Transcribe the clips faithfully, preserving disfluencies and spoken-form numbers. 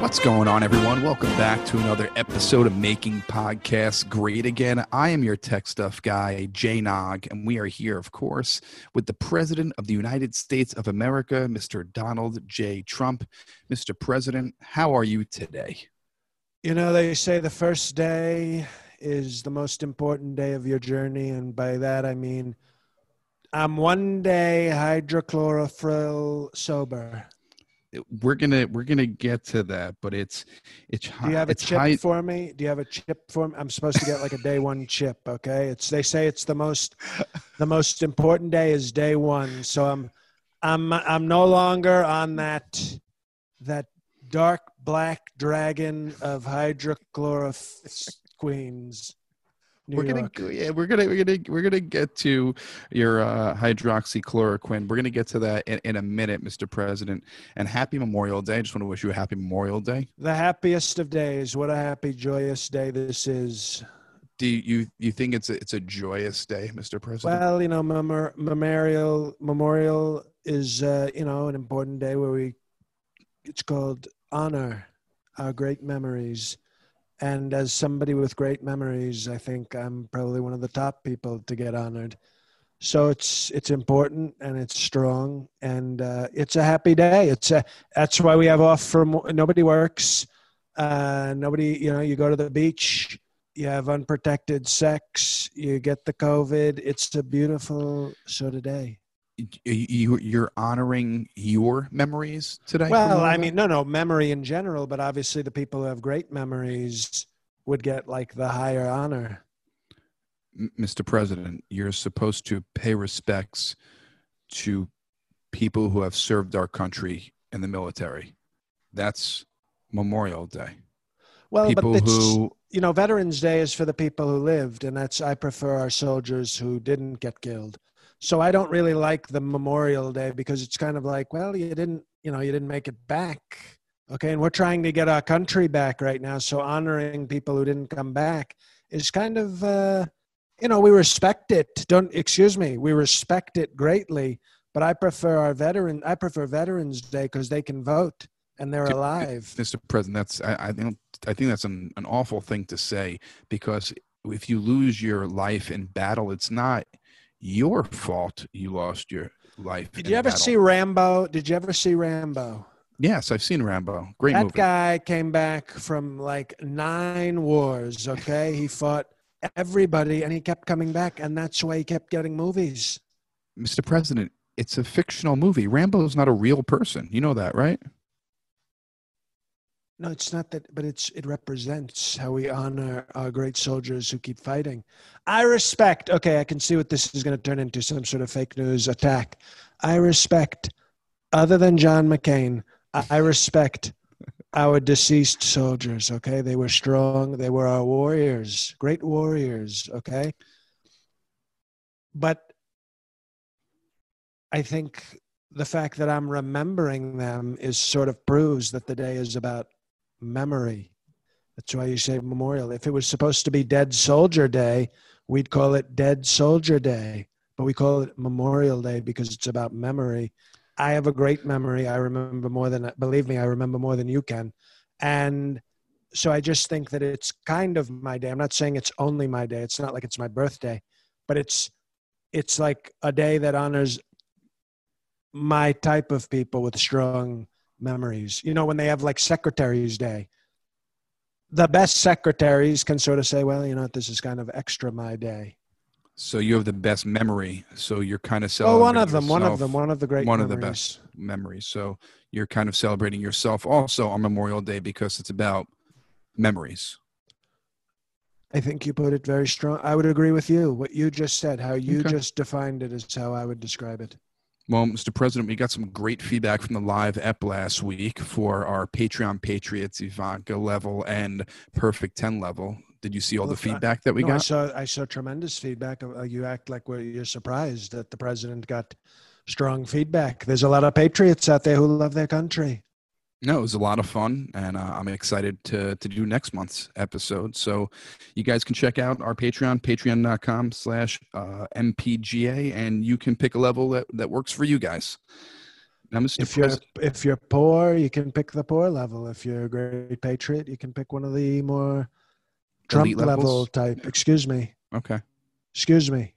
What's going on, everyone? Welcome back to another episode of Making Podcasts Great Again. I am your tech stuff guy, Jay Nog, and we are here, of course, with the President of the United States of America, Mister Donald J. Trump. Mister President, how are you today? You know, they say the first day is the most important day of your journey. And by that, I mean, I'm one day hydrochlorophryl sober. We're going to we're gonna get to that, but it's it's high. Do you have a chip high. for me? Do you have a chip for me? I'm supposed to get like a day one chip, okay? It's They say it's the most the most important day is day one. So I'm I'm I'm no longer on that that dark black dragon of hydrochloroquines. New we're gonna, York. yeah, we're gonna, we're gonna, we're gonna get to your uh, hydroxychloroquine. We're gonna get to that in, in a minute, Mister President. And happy Memorial Day. I just want to wish you a happy Memorial Day. The happiest of days. What a happy, joyous day this is. Do you you think it's a, it's a joyous day, Mister President? Well, you know, mem- memorial memorial is uh, you know an important day where we. It's called honor our great memories. And as somebody with great memories, I think I'm probably one of the top people to get honored. So it's it's important and it's strong and uh, it's a happy day. It's a, that's why we have off from nobody works. Uh, nobody, you know, you go to the beach, you have unprotected sex, you get the COVID. It's a beautiful sort of day. You, you're honoring your memories today? Well, I mean, no, no, memory in general, but obviously the people who have great memories would get like the higher honor. Mister President, you're supposed to pay respects to people who have served our country in the military. That's Memorial Day. Well, people but who, you know, Veterans Day is for the people who lived, and that's, I prefer our soldiers who didn't get killed. So I don't really like the Memorial Day because it's kind of like, well, you didn't, you know, you didn't make it back. Okay. And we're trying to get our country back right now. So honoring people who didn't come back is kind of, uh, you know, we respect it. Don't, excuse me. We respect it greatly, but I prefer our veteran. I prefer Veterans Day because they can vote and they're alive. Mister President, that's, I, I think, I think that's an, an awful thing to say, because if you lose your life in battle, it's not your fault you lost your life. Did you ever battle. see Rambo? Did you ever see Rambo? Yes, I've seen Rambo. Great that movie. That guy came back from like nine wars, okay? He fought everybody and he kept coming back, and that's why he kept getting movies. Mister President, it's a fictional movie. Rambo's not a real person. You know that, right? No, it's not that, but it's it represents how we honor our great soldiers who keep fighting. I respect, okay, I can see what this is going to turn into, some sort of fake news attack. I respect, other than John McCain, I respect our deceased soldiers, okay? They were strong. They were our warriors, great warriors, okay? But I think the fact that I'm remembering them is sort of proves that the day is about memory. That's why you say memorial. If it was supposed to be Dead Soldier Day, we'd call it Dead Soldier Day, but we call it Memorial Day because it's about memory. I have a great memory. I remember more than, believe me, I remember more than you can. And so I just think that it's kind of my day. I'm not saying it's only my day. It's not like it's my birthday, but it's, it's like a day that honors my type of people with strong memories. You know, when they have like Secretary's Day, the best secretaries can sort of say, well, you know what, this is kind of extra my day. So you have the best memory. So you're kind of celebrating. Oh, one of them, yourself, one of them, one of the great One memories. Of the best memories. So you're kind of celebrating yourself also on Memorial Day because it's about memories. I think you put it very strong. I would agree with you. What you just said, how you okay. just defined it is how I would describe it. Well, Mister President, we got some great feedback from the live ep last week for our Patreon Patriots, Ivanka level and Perfect ten level. Did you see all the feedback that we no, got? I saw, I saw tremendous feedback. You act like you're surprised that the president got strong feedback. There's a lot of patriots out there who love their country. No, it was a lot of fun, and uh, I'm excited to to do next month's episode. So you guys can check out our Patreon, patreon.com slash MPGA, and you can pick a level that, that works for you guys. Now, Mister If, Pres- you're, if you're poor, you can pick the poor level. If you're a great patriot, you can pick one of the more Trump level type. Excuse me. Okay. Excuse me.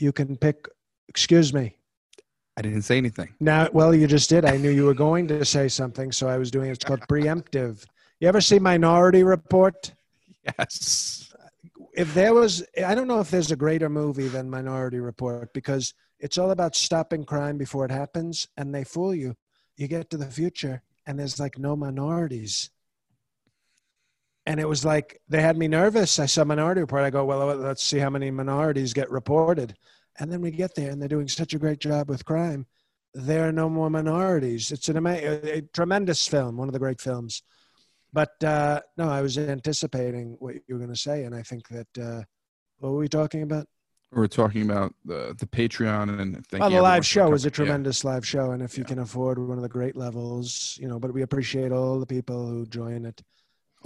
You can pick, excuse me. I didn't say anything. Now, well, you just did. I knew you were going to say something, so I was doing it. It's called preemptive. You ever see Minority Report? Yes. If there was, I don't know if there's a greater movie than Minority Report, because it's all about stopping crime before it happens, and they fool you. You get to the future, and there's like no minorities. And it was like, they had me nervous. I saw Minority Report. I go, well, let's see how many minorities get reported. And then we get there, and they're doing such a great job with crime. There are no more minorities. It's an ama- a tremendous film, one of the great films. But, uh, no, I was anticipating what you were going to say, and I think that uh, – what were we talking about? We were talking about the, the Patreon. and thank Well, the live show is a tremendous yeah. live show, and if you yeah. can afford one of the great levels, you know, but we appreciate all the people who join at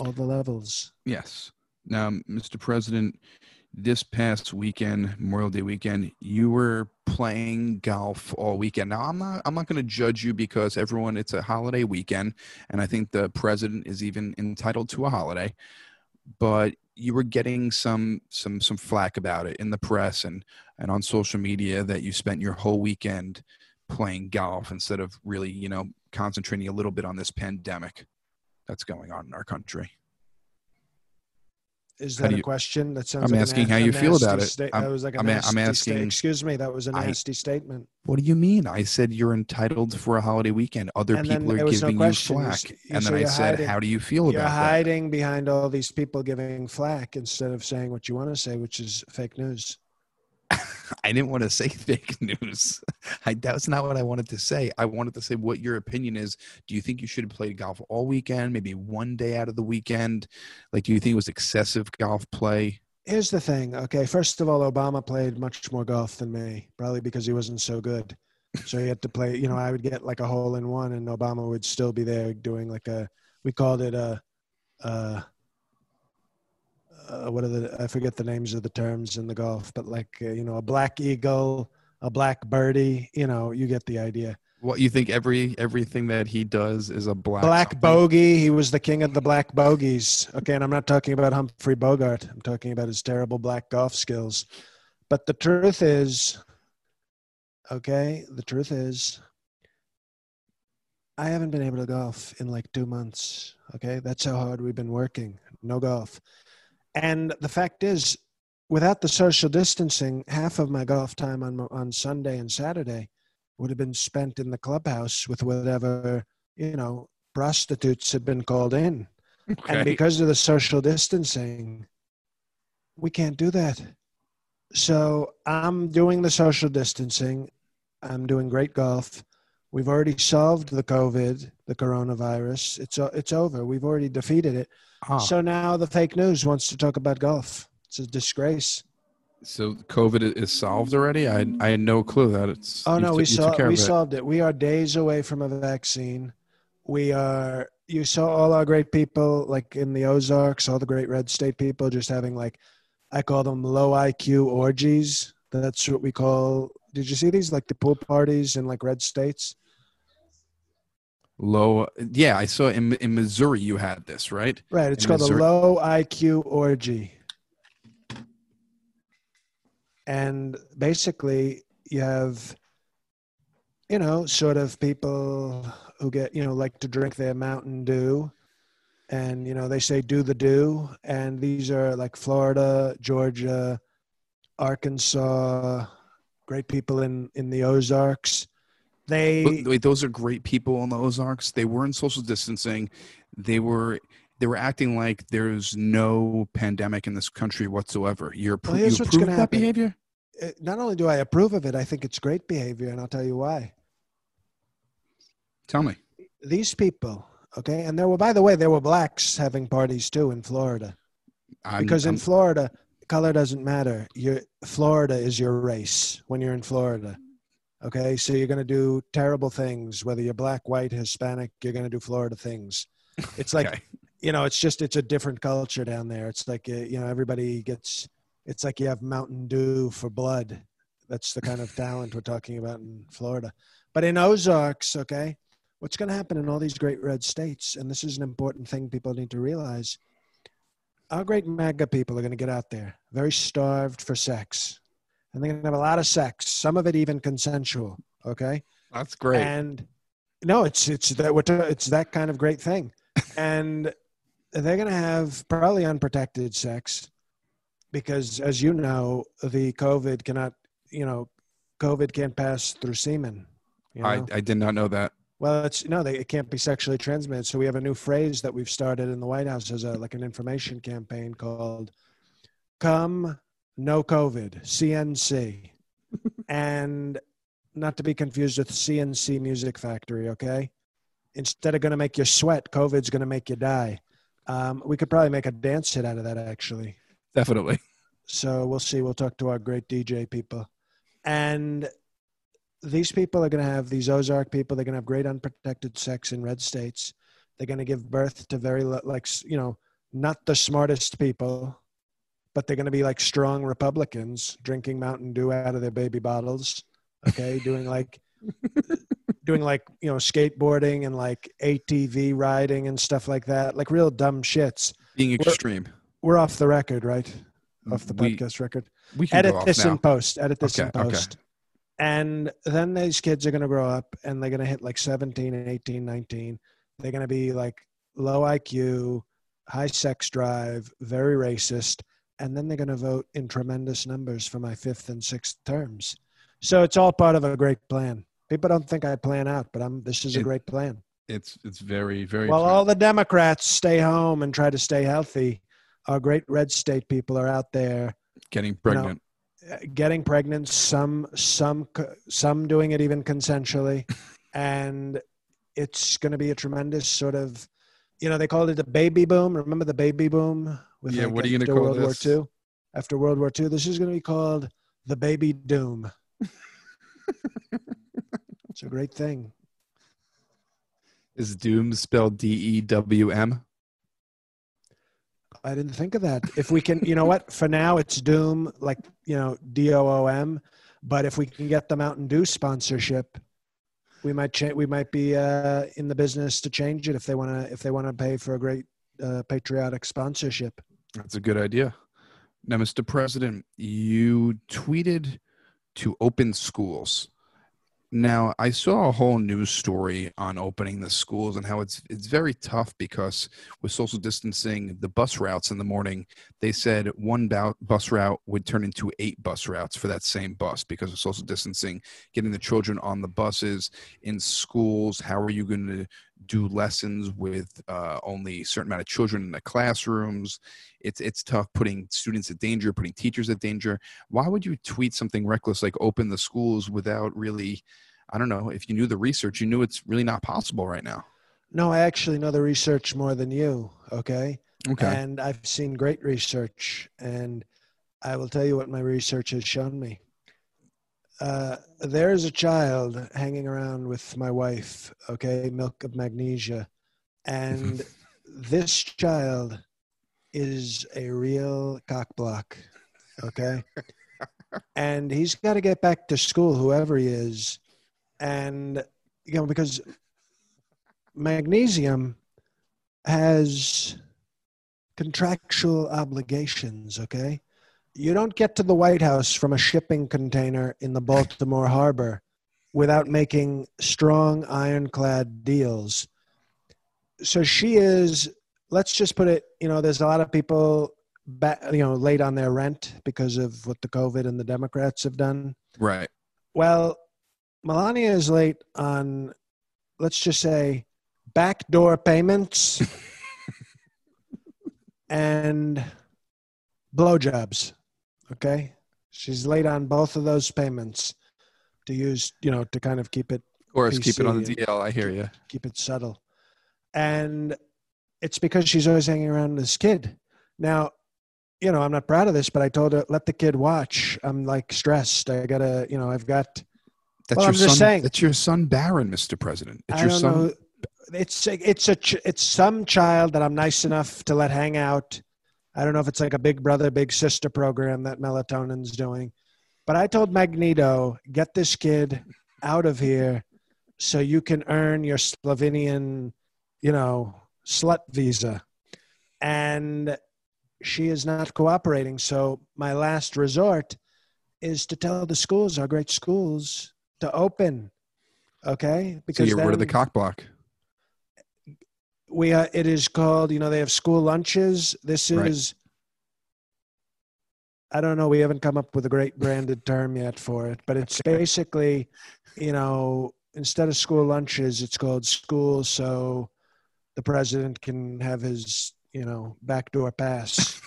all the levels. Yes. Now, Mister President – this past weekend, Memorial Day weekend, you were playing golf all weekend. Now, I'm not, I'm not going to judge you because everyone, it's a holiday weekend, and I think the president is even entitled to a holiday. But you were getting some some some flack about it in the press and, and on social media that you spent your whole weekend playing golf instead of really, you know, concentrating a little bit on this pandemic that's going on in our country. Is that you, a question? That sounds. I'm like asking an, how you feel about it. Sta- that was like a I'm, nasty I'm asking, sta- Excuse me, that was a nasty I, statement. What do you mean? I said you're entitled for a holiday weekend. Other and people are giving no you flack, you, and so then I said, hiding, "How do you feel about it?" You're hiding that? Behind all these people giving flack instead of saying what you want to say, which is fake news. I didn't want to say fake news. I, that was not what I wanted to say. I wanted to say what your opinion is. Do you think you should have played golf all weekend, maybe one day out of the weekend? Like, do you think it was excessive golf play? Here's the thing. Okay, first of all, Obama played much more golf than me, probably because he wasn't so good. So he had to play, you know, I would get like a hole in one and Obama would still be there doing like a, we called it a, a Uh, what are the, I forget the names of the terms in the golf, but like, uh, you know, a black eagle, a black birdie, you know, you get the idea. What you think every, everything that he does is a black. Black something. Bogey. He was the king of the black bogeys. Okay. And I'm not talking about Humphrey Bogart. I'm talking about his terrible black golf skills. But the truth is, okay. The truth is I haven't been able to golf in like two months. Okay. That's how hard we've been working. No golf. And the fact is, without the social distancing, half of my golf time on on Sunday and Saturday would have been spent in the clubhouse with whatever, you know, prostitutes had been called in. Okay. And because of the social distancing, we can't do that. So I'm doing the social distancing. I'm doing great golf. We've already solved the COVID, the coronavirus. It's it's over. We've already defeated it. Huh. So now the fake news wants to talk about golf. It's a disgrace. So COVID is solved already? I I had no clue that it's. Oh, no, t- we, sol- we it. solved it. We are days away from a vaccine. We are, you saw all our great people, like in the Ozarks, all the great red state people just having like, I call them low I Q orgies. That's what we call, did you see these? Like the pool parties in like red states? Low, yeah, I saw in in Missouri you had this, right? Right, it's in called Missouri. A low I Q orgy. And basically you have, you know, sort of people who get, you know, like to drink their Mountain Dew. And, you know, they say do the do. And these are like Florida, Georgia, Arkansas, great people in, in the Ozarks. They wait, those are great people in the Ozarks. They weren't social distancing. They were They were acting like there's no pandemic in this country whatsoever. You're pro- well, you approve that happen. behavior? It, not only do I approve of it, I think it's great behavior, and I'll tell you why. Tell me. These people, okay, and there were, by the way, there were blacks having parties too in Florida. I'm, because I'm, in Florida, color doesn't matter. Your Florida is your race when you're in Florida. Okay, so you're going to do terrible things, whether you're black, white, Hispanic, you're going to do Florida things. It's like, okay. you know, it's just, it's a different culture down there. It's like, you know, everybody gets, it's like you have Mountain Dew for blood. That's the kind of talent we're talking about in Florida. But in Ozarks, okay, what's going to happen in all these great red states, and this is an important thing people need to realize, our great MAGA people are going to get out there, very starved for sex. And they're going to have a lot of sex, some of it even consensual, okay? That's great. And no, it's it's that we're t- it's that kind of great thing. And they're going to have probably unprotected sex because, as you know, the COVID cannot, you know, COVID can't pass through semen. You know? I, I did not know that. Well, it's no, they, it can't be sexually transmitted. So we have a new phrase that we've started in the White House as a, like an information campaign called Come No COVID, C N C, and not to be confused with C N C Music Factory, okay? Instead of going to make you sweat, COVID's going to make you die. Um, we could probably make a dance hit out of that, actually. Definitely. So we'll see. We'll talk to our great D J people. And these people are going to have, these Ozark people, they're going to have great unprotected sex in red states. They're going to give birth to very, like, you know, not the smartest people, but they're going to be like strong Republicans drinking Mountain Dew out of their baby bottles. Okay. doing like, doing like, you know, skateboarding and like A T V riding and stuff like that. Like real dumb shits. Being extreme. We're, we're off the record, right? Off the podcast we, record. We can edit this in post, edit this okay, in post. Okay. And then these kids are going to grow up and they're going to hit like seventeen and eighteen, nineteen. They're going to be like low I Q, high sex drive, very racist. And then they're going to vote in tremendous numbers for my fifth and sixth terms. So it's all part of a great plan. People don't think I plan out, but I'm. This is a it, great plan. It's it's very, very. Well, all the Democrats stay home and try to stay healthy. Our great red state people are out there. Getting pregnant. You know, getting pregnant, some, some, some doing it even consensually. And it's going to be a tremendous sort of, you know, they called it the baby boom. Remember the baby boom? With yeah, like what are you going to call World this? War Two, after World War Two, this is going to be called the Baby Doom. It's a great thing. Is doom spelled D E W M? I didn't think of that. If we can, you know what? For now, it's doom, like, you know, D O O M. But if we can get the Mountain Dew sponsorship, we might cha- we might be uh, in the business to change it if they want to if they want to pay for a great uh, patriotic sponsorship. That's a good idea. Now, Mister President, you tweeted to open schools. Now, I saw a whole news story on opening the schools and how it's it's very tough because with social distancing, the bus routes in the morning, they said one b- bus route would turn into eight bus routes for that same bus because of social distancing, getting the children on the buses in schools. How are you going to do lessons with uh, only a certain amount of children in the classrooms? It's it's tough, putting students at danger, putting teachers at danger. Why would you tweet something reckless like open the schools without really, I don't know, if you knew the research, you knew it's really not possible right now? No, I actually know the research more than you, okay? Okay. And I've seen great research, and I will tell you what my research has shown me. Uh, there is a child hanging around with my wife, okay, Milk of Magnesia, and this child is a real cockblock, okay? And he's got to get back to school, whoever he is, and, you know, because magnesium has contractual obligations, okay? You don't get to the White House from a shipping container in the Baltimore Harbor without making strong, ironclad deals. So she is, let's just put it, you know, there's a lot of people, back, you know, late on their rent because of what the COVID and the Democrats have done. Right. Well, Melania is late on, let's just say, backdoor payments and blowjobs. Okay. She's late on both of those payments to use, you know, to kind of keep it. Of course, P C, keep it on the D L. I hear you. Keep it subtle. And it's because she's always hanging around this kid. Now, you know, I'm not proud of this, but I told her, let the kid watch. I'm like stressed. I got to, you know, I've got. That's well, your I'm son, just saying. That's your son, Barron, Mister President. It's I your don't son. Know. It's a, it's a it's some child that I'm nice enough to let hang out. I don't know if it's like a big brother, big sister program that Melatonin's doing. But I told Magneto, get this kid out of here so you can earn your Slovenian, you know, slut visa. And she is not cooperating. So my last resort is to tell the schools, our great schools, to open. Okay? Because so you're then, rid of the cock block. We are, it is called, you know, they have school lunches. This is, right. I don't know, we haven't come up with a great branded term yet for it, but it's okay. Basically, you know, instead of school lunches, it's called school. So the president can have his, you know, backdoor pass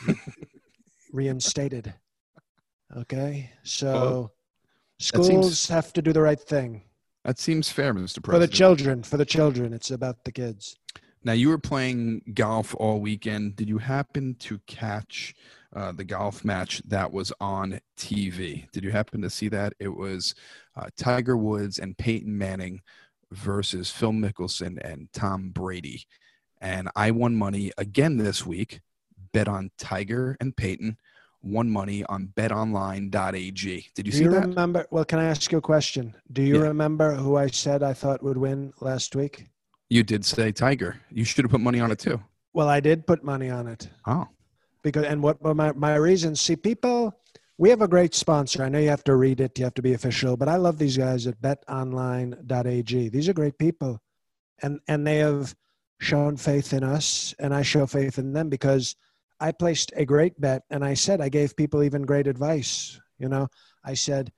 reinstated. Okay. So well, schools seems, have to do the right thing. That seems fair, Mister President. For the children, for the children. It's about the kids. Now, you were playing golf all weekend. Did you happen to catch uh, the golf match that was on T V? Did you happen to see that? It was uh, Tiger Woods and Peyton Manning versus Phil Mickelson and Tom Brady. And I won money again this week, bet on Tiger and Peyton, won money on bet online dot a g. Did you Do see you that? Remember, well, can I ask you a question? Do you yeah. remember who I said I thought would win last week? You did say Tiger. You should have put money on it too. Well, I did put money on it. Oh. Because and what were my, my reasons? See, people, we have a great sponsor. I know you have to read it. You have to be official. But I love these guys at bet online dot a g. These are great people. And and they have shown faith in us. And I show faith in them because I placed a great bet. And I said I gave people even great advice. You know, I said,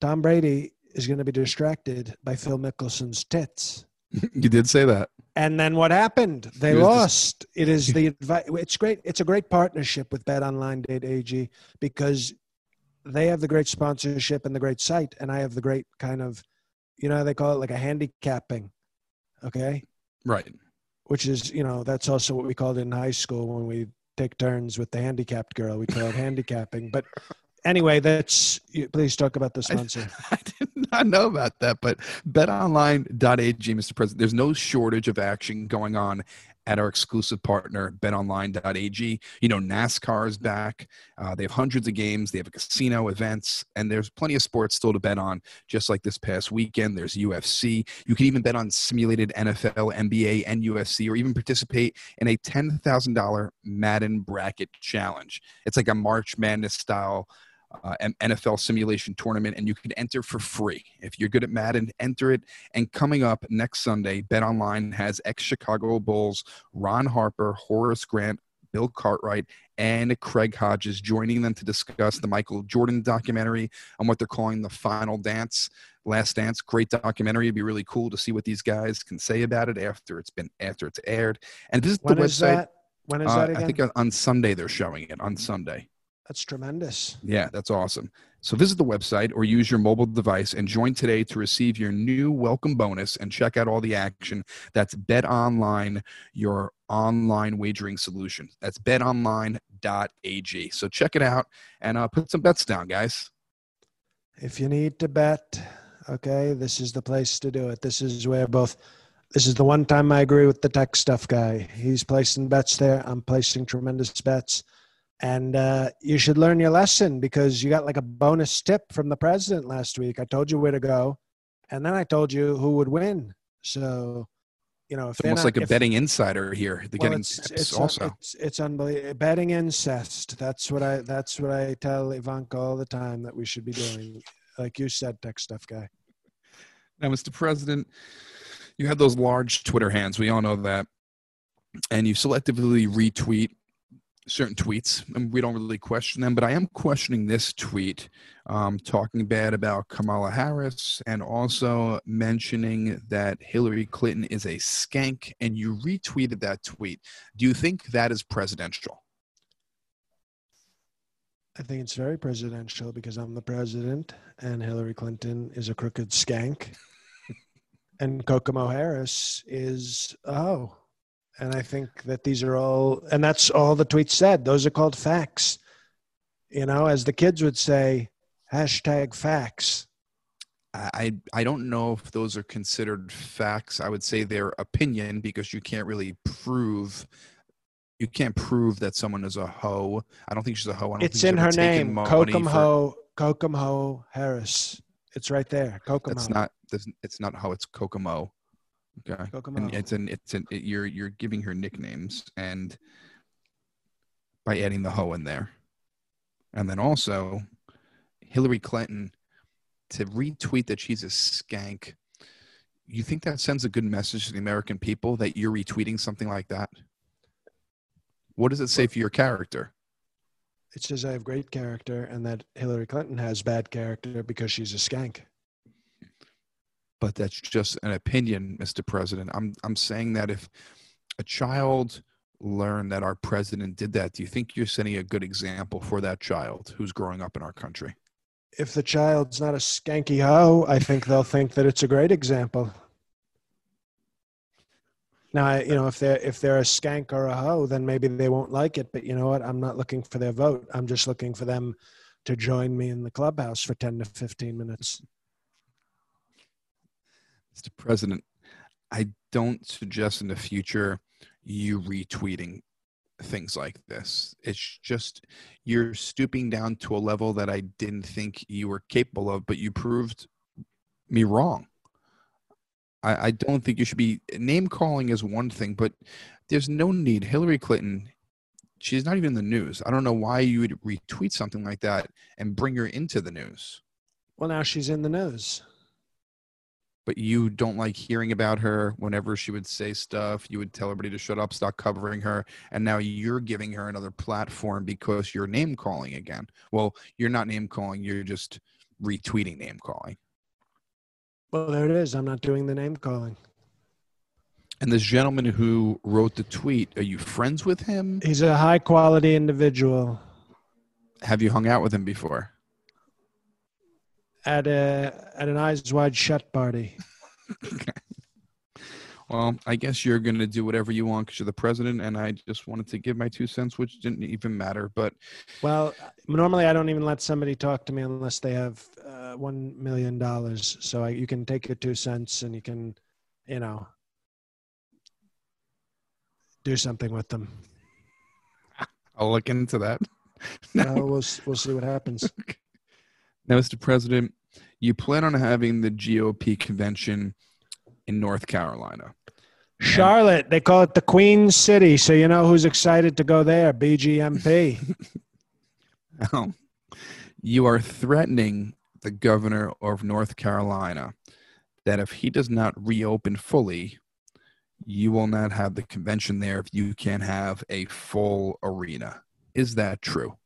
Tom Brady is going to be distracted by Phil Mickelson's tits. You did say that. And then what happened? They lost. Just... it is the advice. It's great. It's a great partnership with bet online dot a g because they have the great sponsorship and the great site. And I have the great kind of, you know, they call it like a handicapping. Okay. Right. Which is, you know, that's also what we called it in high school when we take turns with the handicapped girl, we call it handicapping, but anyway, that's. Please talk about the sponsor. I, I did not know about that, but bet online dot a g, Mister President, there's no shortage of action going on at our exclusive partner, bet online dot a g. You know, NASCAR is back. Uh, they have hundreds of games. They have a casino, events, and there's plenty of sports still to bet on, just like this past weekend. There's U F C. You can even bet on simulated N F L, N B A, and U F C, or even participate in a ten thousand dollars Madden Bracket Challenge. It's like a March Madness-style Uh, an N F L simulation tournament, and you can enter for free. If you're good at Madden, enter it. And coming up next Sunday, BetOnline has ex-Chicago Bulls Ron Harper, Horace Grant, Bill Cartwright, and Craig Hodges joining them to discuss the Michael Jordan documentary on what they're calling the Final Dance, Last Dance. Great documentary. It'd be really cool to see what these guys can say about it after it's been after it's aired. And visit the website. When is that? When is uh, that again? I think on, on Sunday they're showing it on Sunday. That's tremendous. Yeah, that's awesome. So visit the website or use your mobile device and join today to receive your new welcome bonus and check out all the action. That's BetOnline, your online wagering solution. That's bet online dot a g. So check it out and uh, put some bets down, guys. If you need to bet, okay, this is the place to do it. This is where both – this is the one time I agree with the tech stuff guy. He's placing bets there. I'm placing tremendous bets. And uh, you should learn your lesson because you got like a bonus tip from the president last week. I told you where to go. And then I told you who would win. So, you know, if it's almost not, like a if, betting insider here. They're well, getting it's, tips it's, also. It's, it's unbelievable. Betting incest. That's what I, that's what I tell Ivanka all the time that we should be doing. Like you said, tech stuff guy. Now, Mister President, you have those large Twitter hands. We all know that. And you selectively retweet certain tweets, and we don't really question them, but I am questioning this tweet, um, talking bad about Kamala Harris and also mentioning that Hillary Clinton is a skank, and you retweeted that tweet. Do you think that is presidential? I think it's very presidential because I'm the president and Hillary Clinton is a crooked skank and Kokomo Harris is a hoe. And I think that these are all, and that's all the tweets said. Those are called facts. You know, as the kids would say, hashtag facts. I, I don't know if those are considered facts. I would say they're opinion because you can't really prove, you can't prove that someone is a hoe. I don't think she's a hoe. I don't it's think in her name, Kokomo Ho, Kokomo Ho Harris. It's right there, Kokomo. It's not, it's not how it's Kokomo. Okay. And it's an it's an it, you're you're giving her nicknames and by adding the hoe in there. And then also Hillary Clinton to retweet that she's a skank. You think that sends a good message to the American people that you're retweeting something like that? What does it say for your character? It says I have great character and that Hillary Clinton has bad character because she's a skank. But that's just an opinion, Mister President. I'm I'm saying that if a child learned that our president did that, do you think you're setting a good example for that child who's growing up in our country? If the child's not a skanky hoe, I think they'll think that it's a great example. Now, you know, if they're, if they're a skank or a hoe, then maybe they won't like it. But you know what? I'm not looking for their vote. I'm just looking for them to join me in the clubhouse for ten to fifteen minutes. Mister President, I don't suggest in the future you retweeting things like this. It's just you're stooping down to a level that I didn't think you were capable of, but you proved me wrong. I, I don't think you should be – name calling is one thing, but there's no need. Hillary Clinton, she's not even in the news. I don't know why you would retweet something like that and bring her into the news. Well, now she's in the news. But you don't like hearing about her. Whenever she would say stuff, you would tell everybody to shut up, stop covering her. And now you're giving her another platform because you're name calling again. Well, you're not name calling. You're just retweeting name calling. Well, there it is. I'm not doing the name calling. And this gentleman who wrote the tweet, are you friends with him? He's a high quality individual. Have you hung out with him before? At a at an Eyes Wide Shut party. Okay. Well, I guess you're going to do whatever you want because you're the president, and I just wanted to give my two cents, which didn't even matter. But well, normally I don't even let somebody talk to me unless they have uh, one million dollars. So I, you can take your two cents and you can, you know, do something with them. I'll look into that. No, uh, we'll we'll see what happens. Okay. Now, Mister President, you plan on having the G O P convention in North Carolina. Charlotte, they call it the Queen City, so you know who's excited to go there, B G M P. Oh, you are threatening the governor of North Carolina that if he does not reopen fully, you will not have the convention there if you can't have a full arena. Is that true?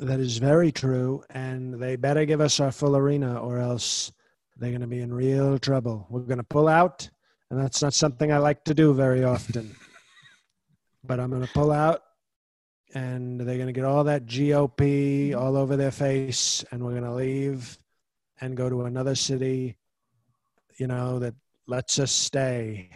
That is very true, and they better give us our full arena or else they're going to be in real trouble. We're going to pull out, and that's not something I like to do very often. But I'm going to pull out, and they're going to get all that G O P all over their face, and we're going to leave and go to another city, you know, that lets us stay.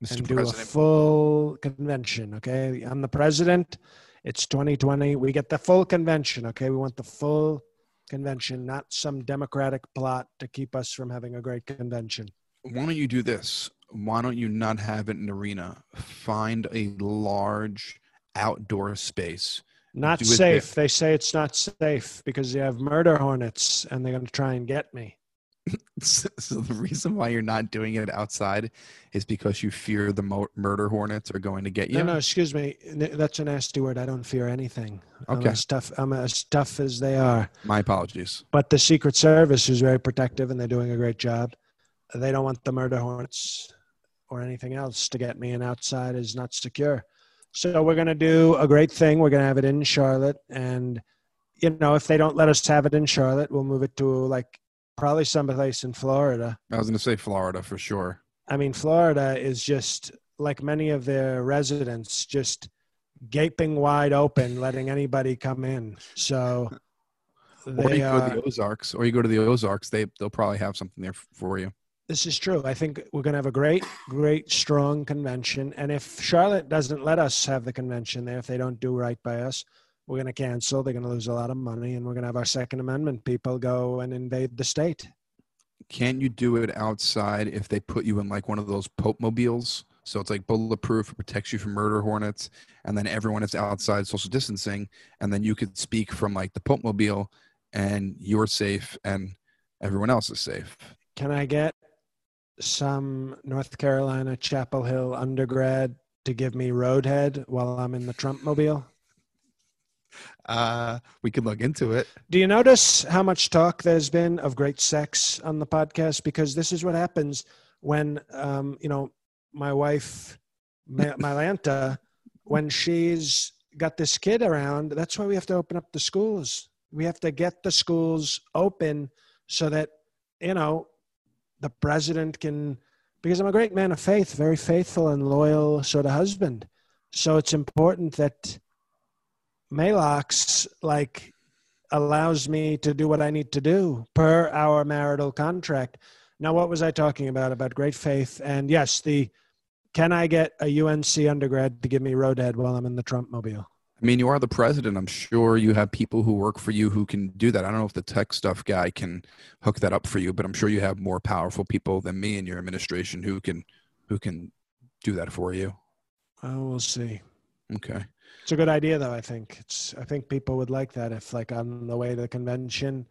Mister And do President. A full convention, okay? I'm the president. It's twenty twenty. We get the full convention, okay? We want the full convention, not some Democratic plot to keep us from having a great convention. Why don't you do this? Why don't you not have it in an arena? Find a large outdoor space. Not safe. They say it's not safe because they have murder hornets and they're going to try and get me. So the reason why you're not doing it outside is because you fear the mo- murder hornets are going to get you? No, no, excuse me. That's a nasty word. I don't fear anything. Okay. I'm as tough, I'm as tough as they are. My apologies. But the Secret Service is very protective, and they're doing a great job. They don't want the murder hornets or anything else to get me, and outside is not secure. So we're going to do a great thing. We're going to have it in Charlotte. And, you know, if they don't let us have it in Charlotte, we'll move it to like probably someplace in Florida. I was going to say Florida for sure. I mean, Florida is just like many of their residents, just gaping wide open, letting anybody come in. So they, or you go to the Ozarks, or you go to the Ozarks, they, they'll probably have something there for you. This is true. I think we're going to have a great, great, strong convention. And if Charlotte doesn't let us have the convention there, if they don't do right by us, we're going to cancel. They're going to lose a lot of money, and we're going to have our Second Amendment people go and invade the state. Can't you do it outside if they put you in like one of those Pope mobiles? So it's like bulletproof, it protects you from murder hornets, and then everyone is outside social distancing, and then you could speak from like the Pope mobile, and you're safe, and everyone else is safe. Can I get some North Carolina Chapel Hill undergrad to give me roadhead while I'm in the Trump mobile? Uh, we could look into it. Do you notice how much talk there's been of great sex on the podcast? Because this is what happens when, um, you know, my wife, my, my Lanta, when she's got this kid around, that's why we have to open up the schools. We have to get the schools open so that, you know, the president can, because I'm a great man of faith, very faithful and loyal sort of husband. So it's important that Malox like allows me to do what I need to do per our marital contract. Now, what was I talking about? About great faith. And yes, the, can I get a U N C undergrad to give me roadhead while I'm in the Trump mobile? I mean, you are the president. I'm sure you have people who work for you who can do that. I don't know if the tech stuff guy can hook that up for you, but I'm sure you have more powerful people than me in your administration who can, who can do that for you. Oh, we'll see. Okay. It's a good idea though. I think it's, I think people would like that. If like on the way to the convention,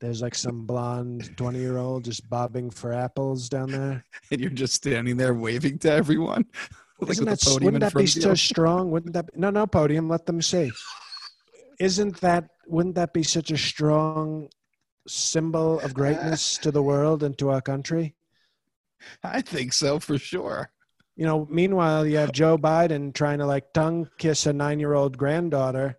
there's like some blonde twenty year old just bobbing for apples down there. And you're just standing there waving to everyone. Like Isn't that, wouldn't that be so strong? Wouldn't that be, no, no podium. Let them see. Isn't that, wouldn't that be such a strong symbol of greatness to the world and to our country? I think so for sure. You know, meanwhile, you have Joe Biden trying to like tongue kiss a nine-year-old granddaughter,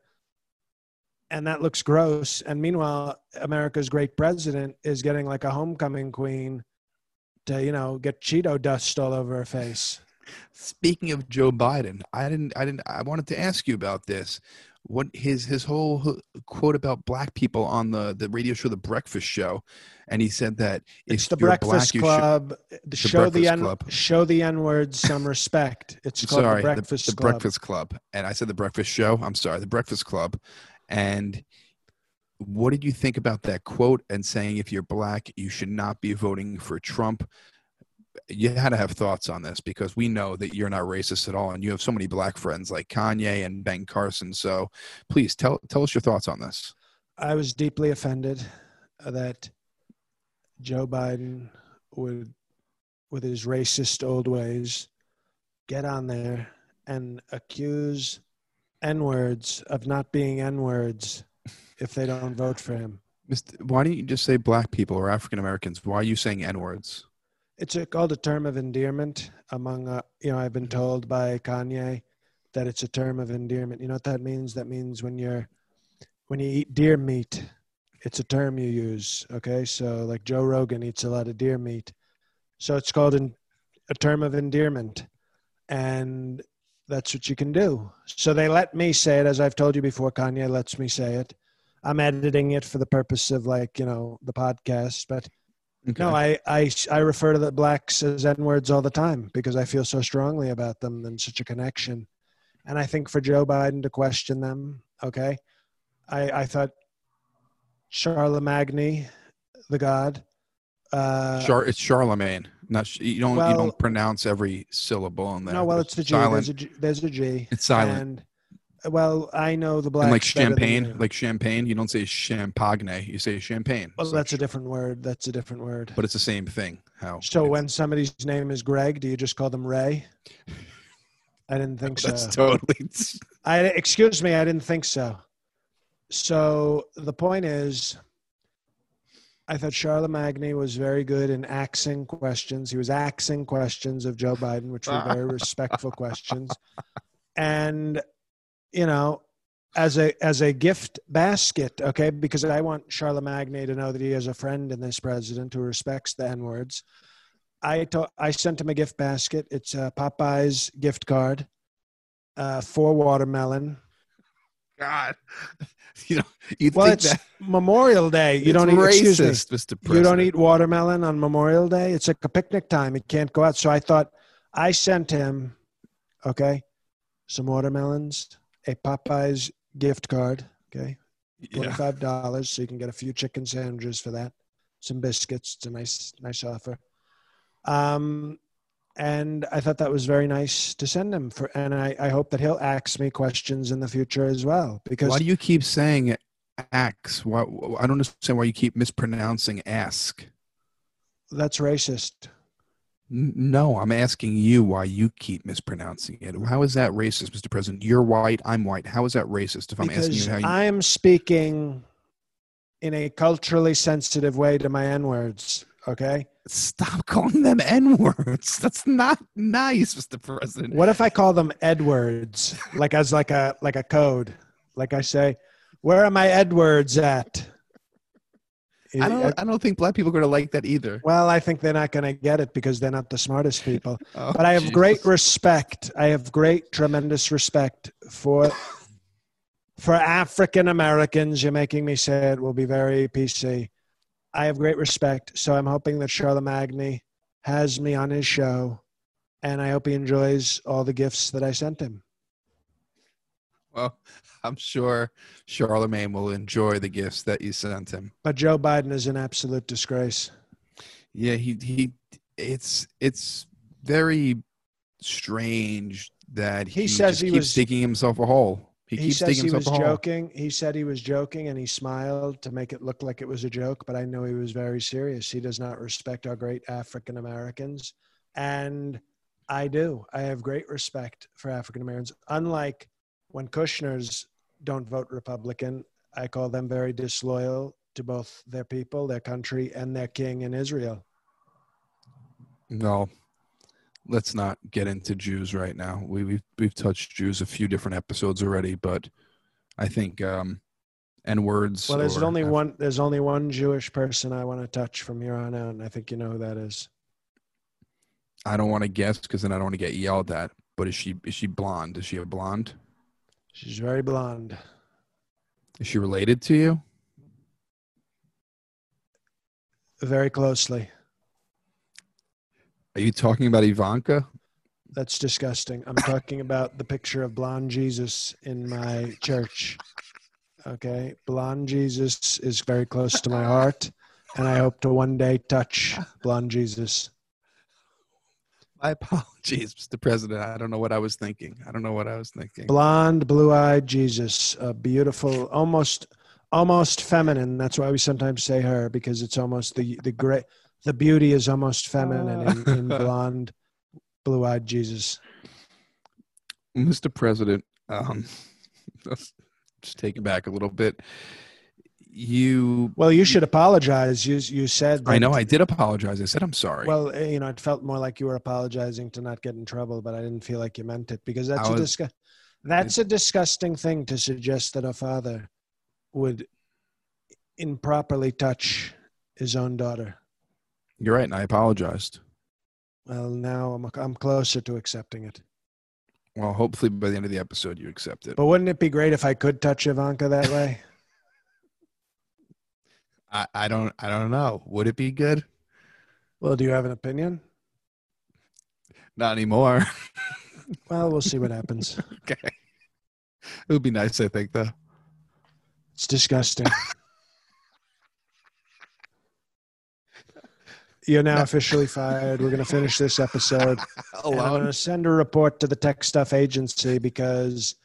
and that looks gross. And meanwhile, America's great president is getting like a homecoming queen to, you know, get Cheeto dust all over her face. Speaking of Joe Biden, I didn't, I didn't, I wanted to ask you about this. What his, his whole quote about black people on the, the radio show, The Breakfast Show. And he said that it's the Breakfast Club, show the N, show the N word some respect. It's called The Breakfast Club. The Breakfast Club. And I said The Breakfast Show, I'm sorry, The Breakfast Club. And what did you think about that quote and saying, if you're black, you should not be voting for Trump? You had to have thoughts on this because we know that you're not racist at all. And you have so many black friends like Kanye and Ben Carson. So please tell, tell us your thoughts on this. I was deeply offended that Joe Biden would, with his racist old ways, get on there and accuse N-words of not being N-words if they don't vote for him. Why don't you just say black people or African-Americans? Why are you saying N-words? It's a, called a term of endearment among, uh, you know, I've been told by Kanye that it's a term of endearment. You know what that means? That means when you're, when you eat deer meat, it's a term you use. Okay. So like Joe Rogan eats a lot of deer meat. So it's called an, a term of endearment, and that's what you can do. So they let me say it, as I've told you before, Kanye lets me say it. I'm editing it for the purpose of like, you know, the podcast, but okay. No, I, I, I refer to the blacks as N-words all the time because I feel so strongly about them and such a connection. And I think for Joe Biden to question them, okay, I, I thought Charlemagne, the god. Uh, Char, it's Charlemagne. Not, you, don't, well, you don't pronounce every syllable in there. No, well, it's the G. There's a, G. there's a G. It's silent. And, well, I know the blacks. And like champagne, like champagne, you don't say champagne, you say champagne. Well, so that's a different word. That's a different word. But it's the same thing. How? So when somebody's name is Greg, do you just call them Ray? I didn't think so. That's totally. I, excuse me, I didn't think so. So the point is, I thought Charlemagne was very good in axing questions. He was axing questions of Joe Biden, which were very respectful questions. and, you know, as a as a gift basket, okay, because I want Charlemagne to know that he has a friend in this president who respects the N-words. I to- I sent him a gift basket. It's a Popeye's gift card, uh, for watermelon. God, you know, you well, think it's that Memorial Day. You it's don't eat, racist, excuse me, Mister President. You don't eat watermelon on Memorial Day. It's like a picnic time. It can't go out. So I thought I sent him, okay, some watermelons, a Popeye's gift card, okay, twenty-five dollars, yeah. So you can get a few chicken sandwiches for that, some biscuits. It's a nice, nice offer. Um, and I thought that was very nice to send him for, and I, I hope that he'll ask me questions in the future as well. Because why do you keep saying ax? Why, I don't understand why you keep mispronouncing ask. That's racist. No, I'm asking you why you keep mispronouncing it. How is that racist, Mister President? You're white, I'm white. How is that racist if I'm because asking you how you... I'm speaking in a culturally sensitive way to my N-words, okay? Stop calling them N-words. That's not nice, Mister President. What if I call them Edwards, like as like a like a code? Like I say, where are my Edwards at? I don't. I don't think black people are going to like that either. Well, I think they're not going to get it because they're not the smartest people. oh, but I have Jesus. great respect. I have great, tremendous respect for for African Americans. You're making me say it. Will be very P C. I have great respect. So I'm hoping that Charlemagne has me on his show, and I hope he enjoys all the gifts that I sent him. Well, I'm sure Charlemagne will enjoy the gifts that you sent him. But Joe Biden is an absolute disgrace. Yeah, he he. It's it's very strange that he, he says he keeps was digging himself a hole. He, he keeps says digging he himself was a joking. Hole. He said he was joking, and he smiled to make it look like it was a joke. But I know he was very serious. He does not respect our great African Americans, and I do. I have great respect for African Americans, unlike when Kushner's don't vote Republican, I call them very disloyal to both their people, their country, and their king in Israel. No, let's not get into Jews right now. We, we've, we've touched Jews a few different episodes already, but I think um, N-words. Well, there's only Af- one. There's only one Jewish person I want to touch from here on out, and I think you know who that is. I don't want to guess because then I don't want to get yelled at. But is she is she blonde? Is she a blonde? She's very blonde. Is she related to you? Very closely. Are you talking about Ivanka? That's disgusting. I'm talking about the picture of blonde Jesus in my church. Okay. Blonde Jesus is very close to my heart, and I hope to one day touch blonde Jesus. My apologies, Mister President. I don't know what I was thinking. I don't know what I was thinking. Blonde, blue-eyed Jesus, a beautiful, almost, almost feminine. That's why we sometimes say her, because it's almost the the great, the beauty is almost feminine in, in blonde, blue-eyed Jesus. Mister President, um, let's just take it back a little bit. You well, you should apologize. You you said that, I know I did apologize. I said I'm sorry. Well, you know, it felt more like you were apologizing to not get in trouble, but I didn't feel like you meant it because that's was, a disgu- that's it, a disgusting thing to suggest that a father would improperly touch his own daughter. You're right, and I apologized. Well, now I'm I'm closer to accepting it. Well, hopefully by the end of the episode you accept it. But wouldn't it be great if I could touch Ivanka that way? I, I don't I don't know. Would it be good? Well, do you have an opinion? Not anymore. Well, we'll see what happens. Okay. It would be nice, I think, though. It's disgusting. You're now officially fired. We're going to finish this episode. I'm going to send a report to the Tech Stuff Agency because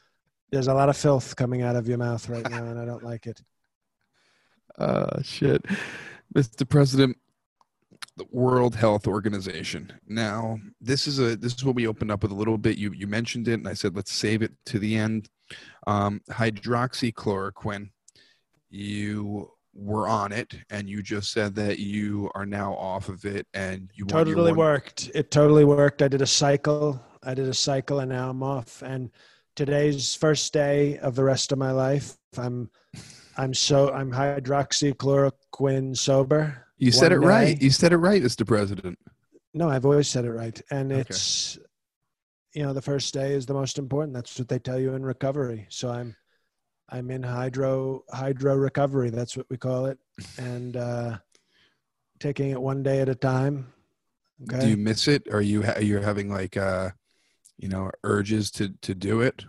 there's a lot of filth coming out of your mouth right now, and I don't like it. Uh, shit. Mister President, the World Health Organization. Now, this is a this is what we opened up with a little bit. You you mentioned it, and I said, let's save it to the end. Um, hydroxychloroquine, you were on it, and you just said that you are now off of it. And you totally worked. It totally worked. I did a cycle. I did a cycle, and now I'm off. And today's first day of the rest of my life. I'm, I'm so I'm hydroxychloroquine sober. You said it right. You said it right, Mister President. No, I've always said it right. And it's, you know, the first day is the most important. That's what they tell you in recovery. So I'm, I'm in hydro hydro recovery. That's what we call it. And, uh, taking it one day at a time. Okay. Do you miss it? Are you, ha- you're having like, uh, you know, urges to, to do it?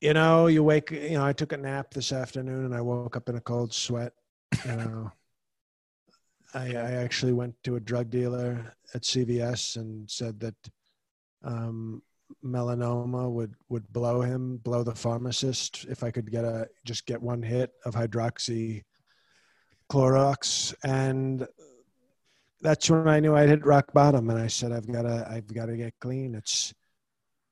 You know, you wake, you know, I took a nap this afternoon and I woke up in a cold sweat. You know, I, I actually went to a drug dealer at C V S and said that, um, melanoma would, would blow him, blow the pharmacist. If I could get a, just get one hit of hydroxy Clorox. And that's when I knew I'd hit rock bottom. And I said, I've got to, I've got to get clean. It's,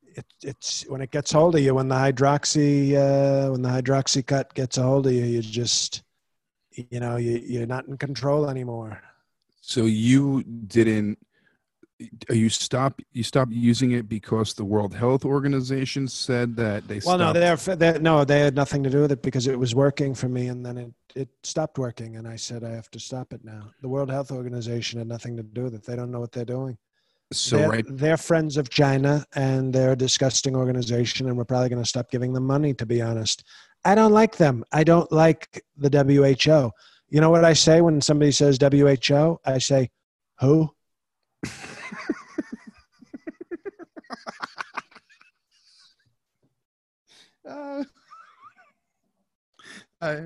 it, it's when it gets hold of you, when the hydroxy, uh, when the hydroxy cut gets a hold of you, you just, you know, you, you're not in control anymore. So you didn't, you stop, you stopped using it because the World Health Organization said that they stopped. Well, no, they're, they're, no, they had nothing to do with it because it was working for me. And then it, it stopped working. And I said, I have to stop it now. The World Health Organization had nothing to do with it. They don't know what they're doing. So they're, right. They're friends of China and they're a disgusting organization. And we're probably going to stop giving them money, to be honest. I don't like them. I don't like the W H O. You know what I say when somebody says W H O? I say, who? uh, I, I,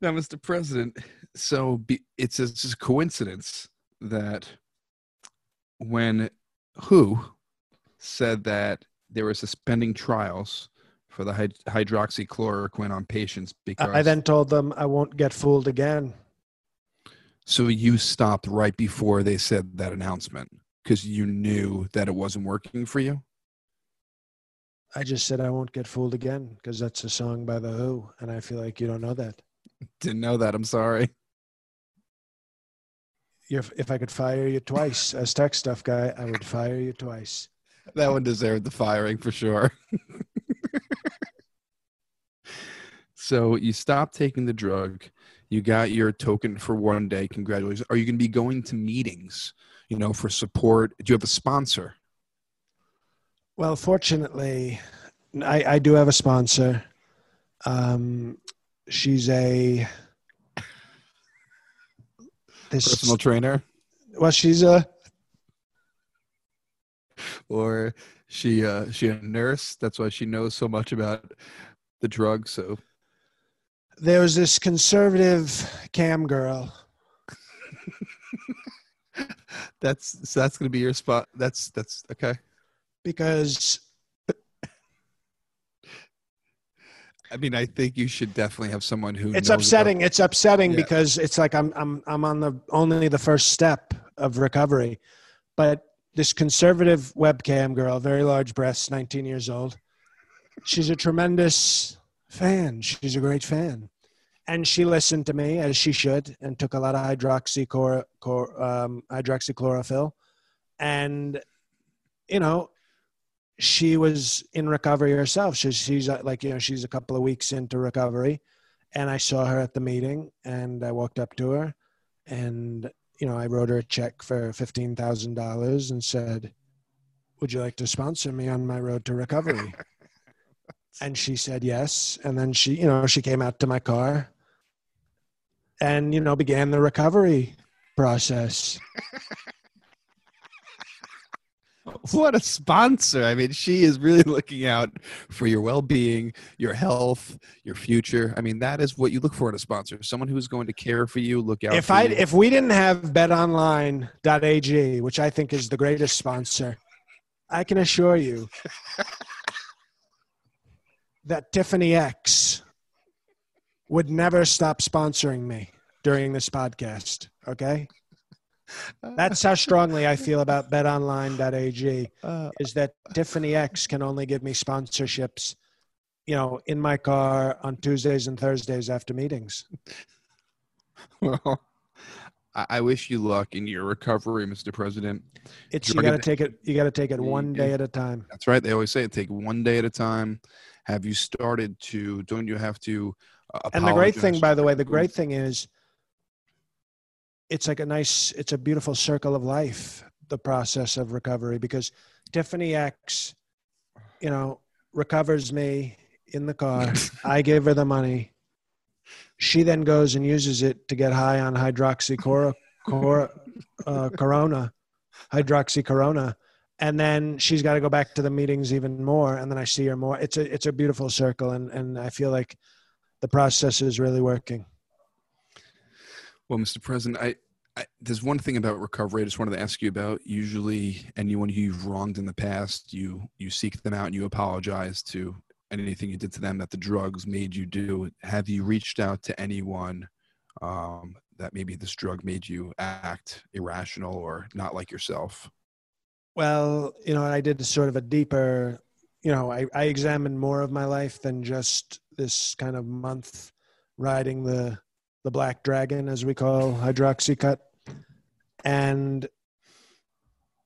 now, Mister President, so be, it's, a, it's a coincidence that when W H O said that they were suspending trials for the hyd- hydroxychloroquine on patients because... I then told them I won't get fooled again. So you stopped right before they said that announcement because you knew that it wasn't working for you? I just said I won't get fooled again because that's a song by The Who, and I feel like you don't know that. Didn't know that. I'm sorry. You're, if I could fire you twice as tech stuff guy, I would fire you twice. That one deserved the firing for sure. So you stopped taking the drug. You got your token for one day. Congratulations. Are you going to be going to meetings, you know, for support? Do you have a sponsor? Well, fortunately, I, I do have a sponsor. Um, she's a... This, personal trainer? Well, she's a... Or she uh, she a nurse. That's why she knows so much about the drug, so... There was this conservative cam girl. that's so that's going to be your spot. That's that's okay. Because I mean, I think you should definitely have someone who It's knows upsetting. About- it's upsetting yeah. Because it's like I'm I'm I'm on the only the first step of recovery. But this conservative webcam girl, very large breasts, nineteen years old. She's a tremendous fan. She's a great fan. And she listened to me, as she should, and took a lot of hydroxy cor, cor, um, hydroxychlorophyll. And, you know, she was in recovery herself. She's, she's like, you know, she's a couple of weeks into recovery. And I saw her at the meeting, and I walked up to her. And, you know, I wrote her a check for fifteen thousand dollars and said, would you like to sponsor me on my road to recovery? And she said yes. And then she, you know, she came out to my car and, you know, began the recovery process. What a sponsor. I mean, she is really looking out for your well-being, your health, your future. I mean, that is what you look for in a sponsor. Someone who is going to care for you, look out if for I, you. If we didn't have bet online dot a g, which I think is the greatest sponsor, I can assure you that Tiffany X would never stop sponsoring me during this podcast, okay? That's how strongly I feel about bet online dot a g, is that Tiffany X can only give me sponsorships, you know, in my car on Tuesdays and Thursdays after meetings. Well, I, I wish you luck in your recovery, Mister President. It's Drug you got to take it. You got to take it one day at a time. That's right. They always say it. Take one day at a time. Have you started to? Don't you have to? Uh, and the great thing, by the way, the great thing is, it's like a nice, it's a beautiful circle of life. The process of recovery, because Tiffany X, you know, recovers me in the car. I gave her the money. She then goes and uses it to get high on hydroxycor- cor- uh, corona, hydroxycorona, and then she's got to go back to the meetings even more. And then I see her more. It's a it's a beautiful circle, and and I feel like the process is really working. Well, Mister President, I. I, there's one thing about recovery I just wanted to ask you about. Usually anyone who you've wronged in the past, you you seek them out and you apologize to anything you did to them that the drugs made you do. Have you reached out to anyone um, that maybe this drug made you act irrational or not like yourself? Well, you know, I did sort of a deeper, you know, I, I examined more of my life than just this kind of month riding the the black dragon, as we call hydroxycut. And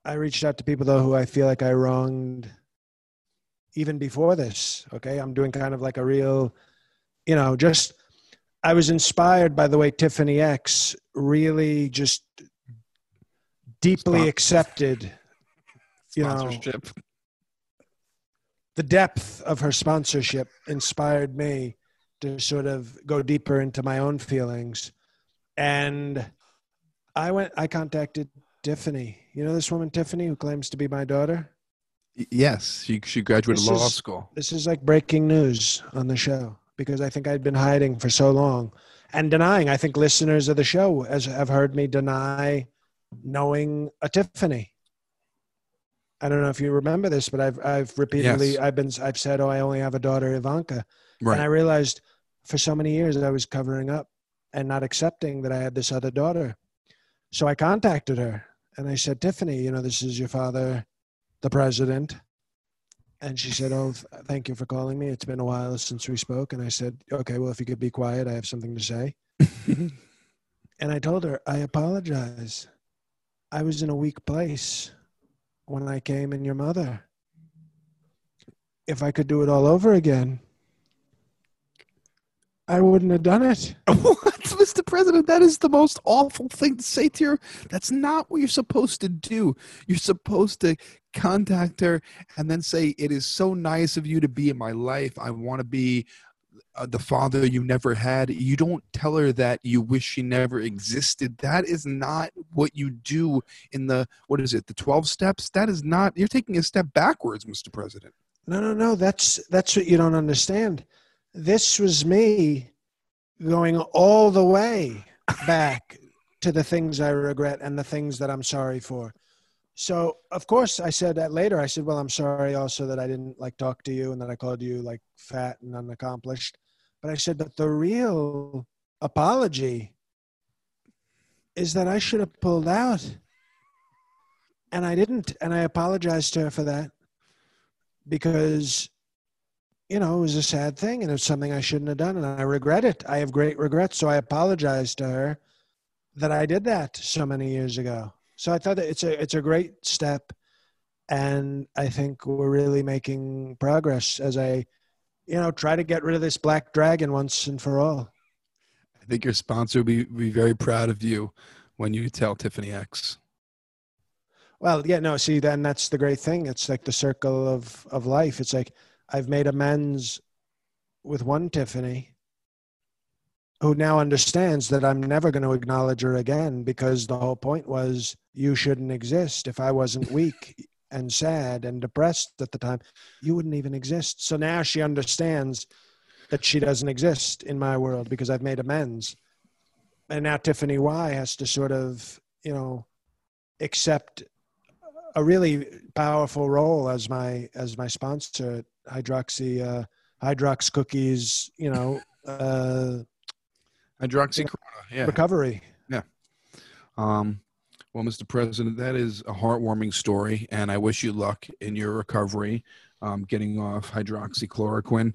I reached out to people, though, who I feel like I wronged even before this. Okay. I'm doing kind of like a real, you know, just, I was inspired by the way Tiffany X really just deeply Spons- accepted, you know, the depth of her sponsorship inspired me to sort of go deeper into my own feelings. And I went, I contacted Tiffany. You know this woman, Tiffany, who claims to be my daughter? Yes. She, she graduated this law is, school. This is like breaking news on the show, because I think I'd been hiding for so long and denying. I think listeners of the show as have heard me deny knowing a Tiffany. I don't know if you remember this, but I've, I've repeatedly, yes. I've been, I've said, oh, I only have a daughter, Ivanka. Right. And I realized for so many years I was covering up and not accepting that I had this other daughter. So I contacted her and I said, Tiffany, you know, this is your father, the president. And she said, oh, thank you for calling me. It's been a while since we spoke. And I said, okay, well, if you could be quiet, I have something to say. And I told her, I apologize. I was in a weak place when I came in your mother. If I could do it all over again, I wouldn't have done it. What, Mister President? That is the most awful thing to say to her. That's not what you're supposed to do. You're supposed to contact her and then say, it is so nice of you to be in my life. I want to be uh, the father you never had. You don't tell her that you wish she never existed. That is not what you do in the, what is it, the twelve steps? That is not, you're taking a step backwards, Mister President. No, no, no. That's, that's what you don't understand. This was me going all the way back to the things I regret and the things that I'm sorry for. So, of course, I said that later. I said, well, I'm sorry also that I didn't like talk to you and that I called you like fat and unaccomplished. But I said, but the real apology is that I should have pulled out. And I didn't. And I apologized to her for that, because you know, it was a sad thing and it's something I shouldn't have done. And I regret it. I have great regrets. So I apologize to her that I did that so many years ago. So I thought that it's a, it's a great step. And I think we're really making progress as I, you know, try to get rid of this black dragon once and for all. I think your sponsor will be, be very proud of you when you tell Tiffany X. Well, yeah, no, see, then that's the great thing. It's like the circle of, of life. It's like, I've made amends with one Tiffany, who now understands that I'm never going to acknowledge her again, because the whole point was you shouldn't exist. If I wasn't weak and sad and depressed at the time, you wouldn't even exist. So now she understands that she doesn't exist in my world because I've made amends. And now Tiffany Y has to sort of, you know, accept a really powerful role as my, as my sponsor, hydroxy, uh, hydrox cookies, you know, uh, hydroxy, you know, corona, yeah. Recovery. Yeah. Um, well, Mister President, that is a heartwarming story, and I wish you luck in your recovery, um, getting off hydroxychloroquine.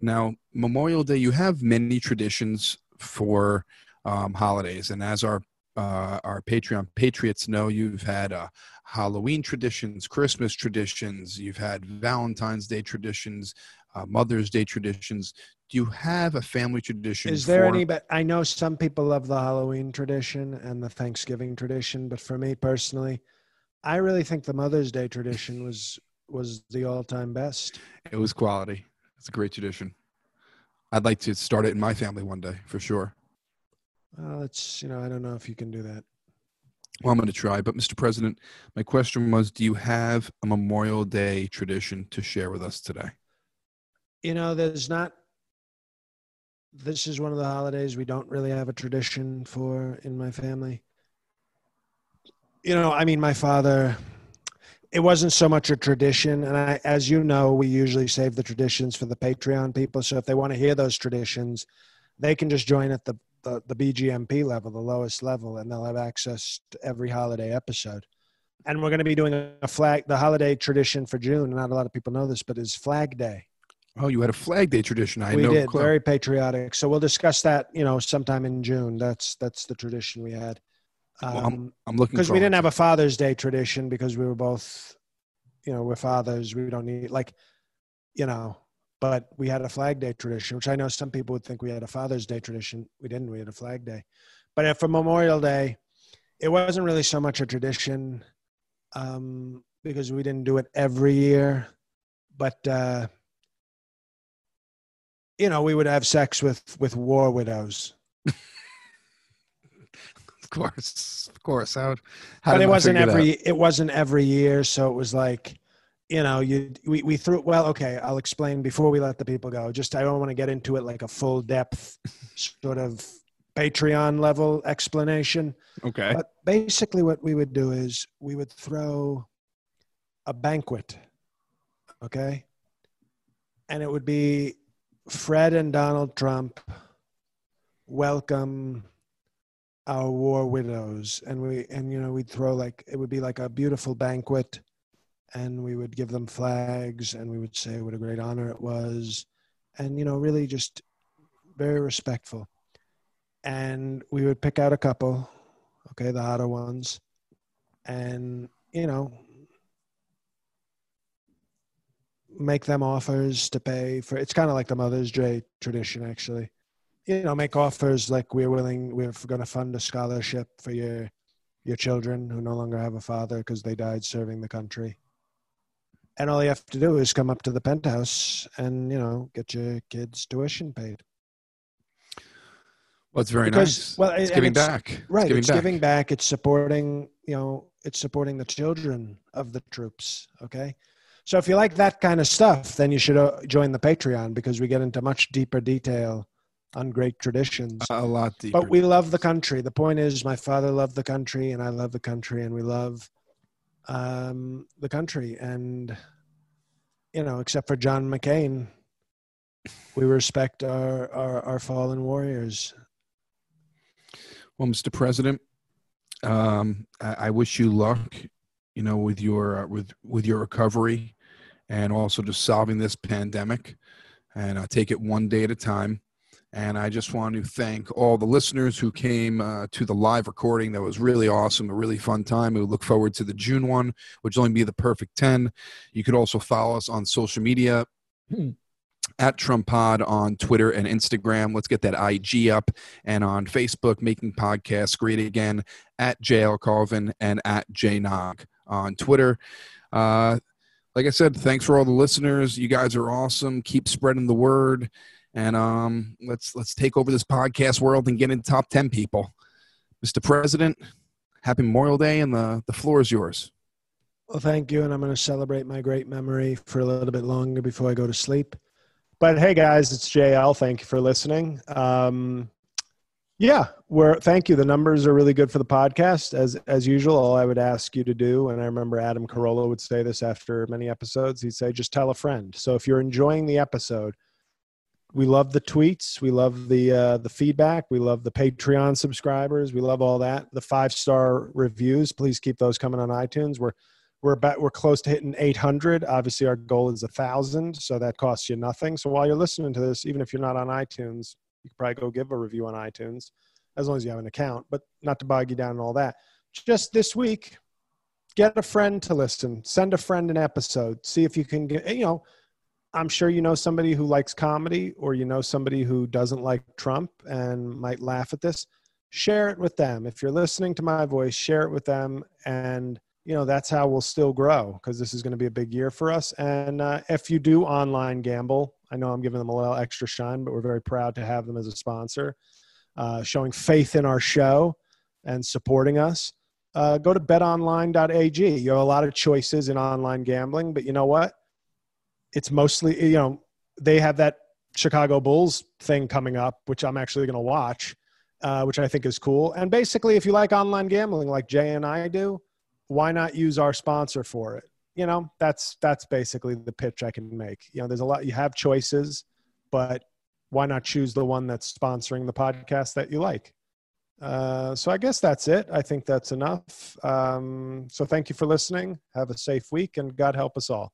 Now, Memorial Day, you have many traditions for, um, holidays. And as our uh, our Patreon Patriots know, you've had uh, Halloween traditions, Christmas traditions, you've had Valentine's Day traditions, uh, Mother's Day traditions. Do you have a family tradition? Is there for- any, but I know some people love the Halloween tradition and the Thanksgiving tradition, but for me personally, I really think the Mother's Day tradition was, was the all-time best. It was quality. It's a great tradition. I'd like to start it in my family one day for sure. Well, it's, you know, I don't know if you can do that. Well, I'm going to try, but Mister President, my question was, do you have a Memorial Day tradition to share with us today? You know, there's not, this is one of the holidays we don't really have a tradition for in my family. You know, I mean, my father, it wasn't so much a tradition. And I, as you know, we usually save the traditions for the Patreon people. So if they want to hear those traditions, they can just join at the, the, the B G M P level, the lowest level, and they'll have access to every holiday episode. And we're going to be doing a flag, the holiday tradition for June. Not a lot of people know this, but is Flag Day. Oh, you had a Flag Day tradition. I we know. We did. Clue. Very patriotic. So we'll discuss that, you know, sometime in June. That's, that's the tradition we had. Um, well, I'm, I'm looking because we didn't have a Father's Day tradition because we were both, you know, we're fathers. We don't need like, you know, but we had a Flag Day tradition, which I know some people would think we had a Father's Day tradition. We didn't. We had a Flag Day. But for Memorial Day, it wasn't really so much a tradition um, because we didn't do it every year. But, uh, you know, we would have sex with, with war widows. Of course, of course. How, how but it wasn't every it, it wasn't every year, so it was like, you know, you we we threw. Well, okay, I'll explain before we let the people go. Just I don't want to get into it like a full depth sort of Patreon level explanation. Okay. But basically, what we would do is we would throw a banquet, okay, and it would be Fred and Donald Trump welcome our war widows, and we and you know we'd throw like it would be like a beautiful banquet, and we would give them flags, and we would say what a great honor it was, and you know really just very respectful, and we would pick out a couple, okay, the hotter ones, and you know make them offers to pay for. It's kind of like the Mother's Day tradition actually. You know, make offers like we're willing, we're going to fund a scholarship for your your children who no longer have a father because they died serving the country. And all you have to do is come up to the penthouse and, you know, get your kids' tuition paid. Well, it's very because, nice. Well, it's it, giving it's, back. Right. It's, giving, it's back. giving back. It's supporting, you know, it's supporting the children of the troops. Okay. So if you like that kind of stuff, then you should uh, join the Patreon because we get into much deeper detail on great traditions. A lot deeper. But we love the country. The point is my father loved the country and I love the country and we love um, the country. And, you know, except for John McCain, we respect our, our, our fallen warriors. Well, Mister President, um, I, I wish you luck, you know, with your, uh, with, with your recovery and also just solving this pandemic, and I'll take it one day at a time. And I just want to thank all the listeners who came uh, to the live recording. That was really awesome, a really fun time. We look forward to the June one, which will only be the perfect ten. You could also follow us on social media, hmm. at Trump Pod on Twitter and Instagram. Let's get that I G up. And on Facebook, Making Podcasts Great Again, at J L Colvin and at J Nog on Twitter. Uh, like I said, thanks for all the listeners. You guys are awesome. Keep spreading the word. And um, let's let's take over this podcast world and get in top ten people. Mister President, happy Memorial Day, and the, the floor is yours. Well, thank you, and I'm going to celebrate my great memory for a little bit longer before I go to sleep. But hey, guys, it's J L. Thank you for listening. Um, yeah, we're thank you. The numbers are really good for the podcast, as as usual. All I would ask you to do, and I remember Adam Carolla would say this after many episodes, he'd say, just tell a friend. So if you're enjoying the episode, we love the tweets. We love the uh, the feedback. We love the Patreon subscribers. We love all that. The five-star reviews, please keep those coming on iTunes. We're we're about we're close to hitting eight hundred. Obviously, our goal is one thousand, so that costs you nothing. So while you're listening to this, even if you're not on iTunes, you can probably go give a review on iTunes. as long as you have an account, but not to bog you down and all that. Just this week, get a friend to listen, send a friend an episode, see if you can get, you know, I'm sure you know somebody who likes comedy, or you know somebody who doesn't like Trump and might laugh at this. Share it with them. If you're listening to my voice, share it with them. And, you know, that's how we'll still grow, because this is going to be a big year for us. And uh, if you do online gamble, I know I'm giving them a little extra shine, but we're very proud to have them as a sponsor, uh, showing faith in our show and supporting us. Uh, go to bet online dot a g. You have a lot of choices in online gambling, but you know what? It's mostly, you know, they have that Chicago Bulls thing coming up, which I'm actually going to watch, uh, which I think is cool. And basically, if you like online gambling like Jay and I do, why not use our sponsor for it? You know, that's that's basically the pitch I can make. You know, there's a lot, you have choices, but why not choose the one that's sponsoring the podcast that you like? Uh, so I guess that's it. I think that's enough. Um, so thank you for listening. Have a safe week, and God help us all.